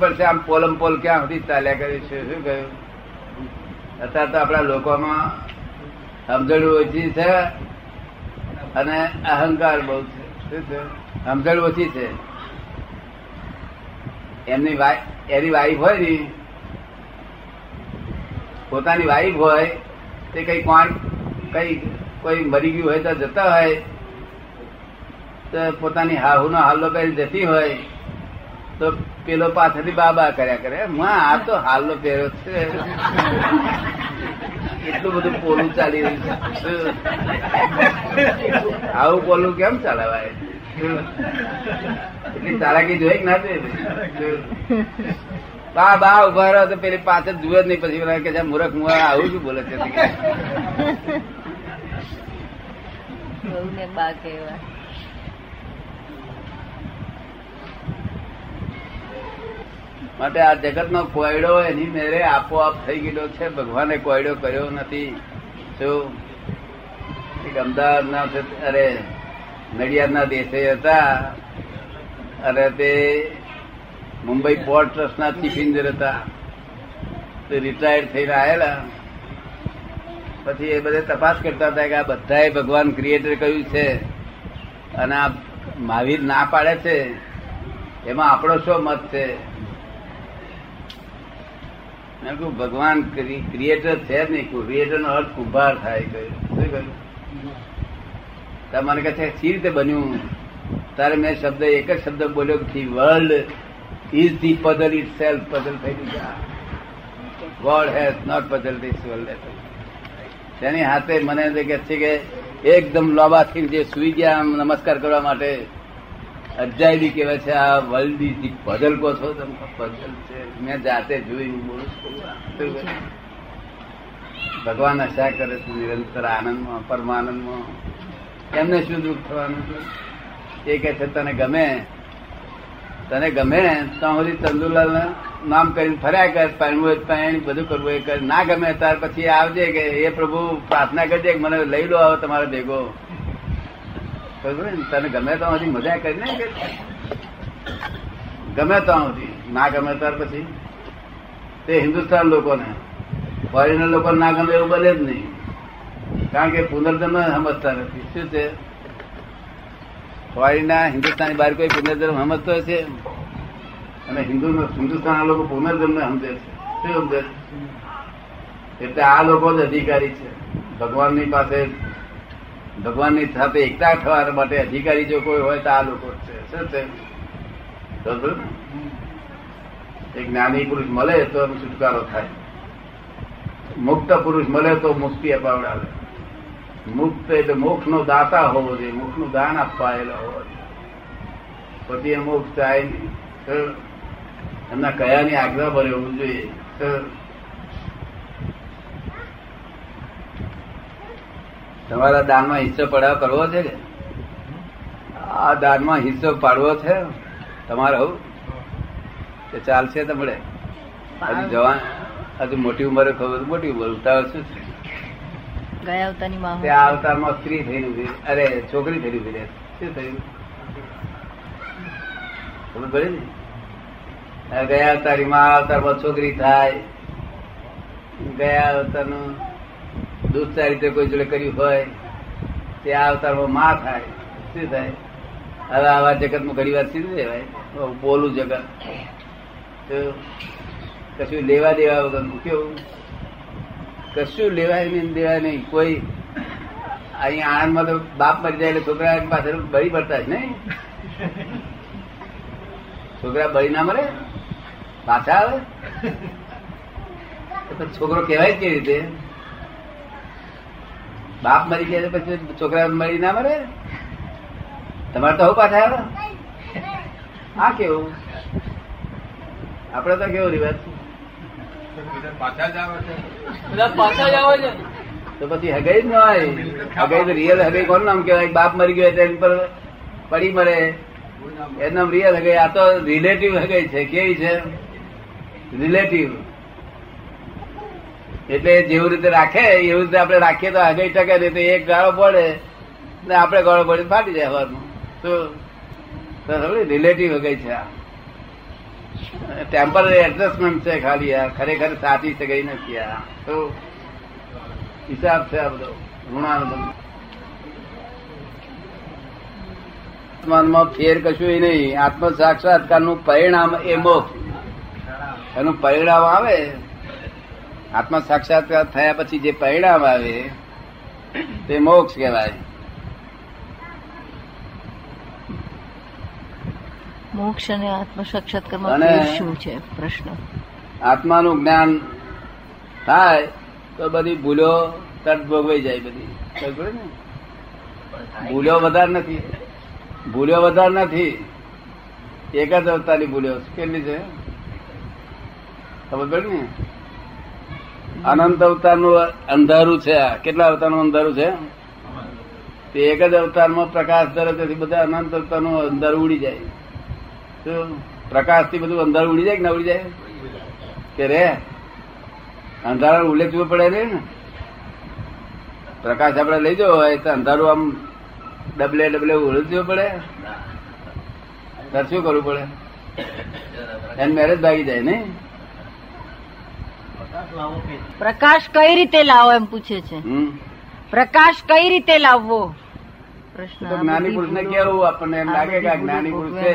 પડશે. આમ પોલમ પોલ ક્યાં સુધી ચાલ્યા કર્યું છે. શું કહ્યું? અત્યારે તો આપણા લોકોમાં સમજણ ઓછી છે અને અહંકાર બહુ છે. શું છે? સમજણ ઓછી છે. એની વાઈફ હોય ને, પોતાની વાઈફ હોય તે કઈ કોણ કઈ કોઈ મરી ગયું હોય તો જતા હોય તો પોતાની હાહુ નો હાલો પહેરી જતી હોય તો પેલો પાછળથી બાબા કર્યા કરે, માં આ તો હાલો પહેર્યો છે. એટલું બધું પોલું ચાલી રહ્યું છે. આવું પોલું કેમ ચલાવાય? એટલી ચાલાકી જોઈ ના જોઈએ. બા બા ઉભા રહ્યો તો પેલી પાછળ જુએ જ નહીં. પછી કે મૂરખ મુ આવું શું બોલે છે? માટે આ જગત નો કોયડો એની મેરે આપોઆપ થઈ ગયેલો છે. ભગવાને કોયડો કર્યો નથી. અમદાવાદ ના અરે નડિયાદ ના દેશે હતા અને તે મુંબઈ પોર્ટ ટ્રસ્ટ ના ચીફ એન્જિનિયર હતા. તે રિટાયર્ડ થઈને આવેલા. પછી એ બધે તપાસ કરતા હતા કે આ બધાએ ભગવાન ક્રિએટર કર્યું છે અને આ મહાવીર ના પાડે છે, એમાં આપણો શું મત છે? ભગવાન ક્રિએટર છે જ નહીં. ક્રિએટર નો અર્થ કુંભાર થાય. શું કહ્યું? મને કહે છે સી રીતે બન્યું? તારે મેં શબ્દ એક જ શબ્દ બોલ્યો, the world is the puzzle itself. Puzzle થઈ ગયા. God has not puzzle this world. તેની હાથે મને જે કહે છે કે એકદમ લોબાથી જે સુઈ ગયા નમસ્કાર કરવા માટે અજાયબી કહેવાય છે. આ વર્લ્ડ પઝલ કહો છો તમે? પઝલ છે. મેં જાતે જોયું. બોલું ભગવાન આશા કરે છે નિરંતર આનંદમાં પરમાનંદમાં. એમને શું દુઃખ થવાનું છે? એ કહે છે તને ગમે ત્યાં સુધી ચંદુલાલ નામ કરીને ફર્યા કર, પાણી પાણી બધું કરવું એ કર. ના ગમે ત્યાર પછી આવજે કે એ પ્રભુ પ્રાર્થના કરજે કે મને લઈ લો આવો તમારો ભેગો. તને ગમે તો મજા કરી ને, ગમે તો ના ગમે ત્યાર પછી તે હિન્દુસ્તાન લોકોને ફોરેનર લોકો ના ગમે એવું બને જ નહીં. કારણ કે પુનર્જન્મ સમજતા નથી. શું છે? ફોરેનના હિન્દુસ્તાન બહાર કોઈ પુનર્જન્મ સમજતો છે અને હિન્દુસ્તાનના લોકો પુનર્જન્મ સમજે છે. શું સમજે? એટલે આ લોકો જ અધિકારી છે. ભગવાનની સાથે એકતા થવા માટે અધિકારી જો કોઈ હોય તો આ લોકો છે. શું છે? એક જ્ઞાની પુરુષ મળે તો છુટકારો થાય. મુક્ત પુરુષ મળે તો મુક્તિ અપાવડાવે. મુક્ત એટલે મોક્ષ નો દાતા હોવો જોઈએ, મોક્ષ નું દાન આપવાયેલો હોવો જોઈએ. પછી એ મોક્ષ થાય નહીં. એમના કયાની આજ્ઞા પર રહેવું જોઈએ. તમારા દાનમાં હિસ્સો પડાવ કરવો છે ને? આ દાનમાં હિસ્સો પાડવો છે તમારો તો ચાલશે. તમને હજુ મોટી ઉંમરે ખબર, મોટી ઉંમર ઉતાવળ શું છે? ગયા અવતારની આ અવતારમાં સ્ત્રી થઈ, અરે છોકરી થઈ રહી. શું થયું? ખબર પડે ને? ગયા અવતારી માં આ અવતારમાં છોકરી થાય. ગયા અવતારનું દુષ્ચારિત્ર કોઈ જોડે કર્યું હોય તે આ અવતારમાં માં થાય. શું થાય? હવે આવા જગતમાં ઘણી વાર સીધું લેવાય. બોલું જગત કશું લેવા દેવા વગરનું. કેવું? કશું લેવાય નહીં, દેવાય નહીં. કોઈ અહીંયા આણંદમાં તો બાપ મરી જાય એટલે છોકરા પાછળ બળી પડતા જ નહીં. છોકરા બળી ના મરે, પાછા આવે. છોકરો કહેવાય કેવી રીતે? બાપ મરી ગયા પછી છોકરા મરી ના મરે. તમારે તો આવું પાછા આવે? હા, કેવું આપડે તો કેવો રિવાજ? તો પછી હગાઈ જ ન હોય. હગાઈ તો રિયલ હગાઈ કોણ નામ કેવાય? બાપ મરી ગયો એની પર પડી મરે એનું રિયલ હગાઈ. આ તો રિલેટિવ હગાઈ છે. કેવી છે? રિલેટિવ એટલે જેવું રીતે રાખે એવી રીતે આપણે રાખીએ તો આગળ ટકે નહીં. તો એક ગાળો પડે ને આપણે ગાળો પડે ફાટી જાય. હવારમાં તો રિલેટિવ વગેરે છે. ટેમ્પરરી એડજસ્ટમેન્ટ છે ખાલી. આ ખરેખર સાચી છે ગઈ નથી. આ તો હિસાબ છે આ બધો ઋણાનુબંધમાં ફેર કશું નહીં. આત્મ સાક્ષાત્કાર નું પરિણામ એ મોક્ષ. એનું પરિણામ આવે આત્મ સાક્ષાત્કાર થયા પછી જે પરિણામ આવે તે મોક્ષ કહેવાય. મોક્ષ અને આત્મ સાક્ષાત્કારમાં શું છે પ્રશ્ન? આત્માનું જ્ઞાન થાય તો બધી ભૂલો તટ ભોગવાઈ જાય. બધી ભૂલો વધારે નથી. એક જ અવતારની ભૂલો કેટલી છે ખબર પડે ને? અનંત અવતારનું અંધારું છે. કેટલા અવતારનું અંધારું છે? તે એક જ અવતારમાં પ્રકાશ ધરે તેથી બધા અનંત અવતારનું અંધારું ઉડી જાય. પ્રકાશ થી બધું અંધારું ઉડી જાય કે ના ઉડી જાય? કે રે અંધારા ઉલેચવું પડે રે ને. પ્રકાશ આપડે લઈ જવો હોય તો અંધારું આમ ડબલે ડબલે ઉલેચવું પડે. તાર શું કરવું પડે? એને મેરેજ ભાગી જાય નઈ. પ્રકાશ કઈ રીતે લાવો એમ પૂછે છે. પ્રકાશ કઈ રીતે લાવવો પ્રશ્ન. જ્ઞાની પુરુષ ને કેવું આપણને એમ લાગે કે જ્ઞાની પુરુષ છે.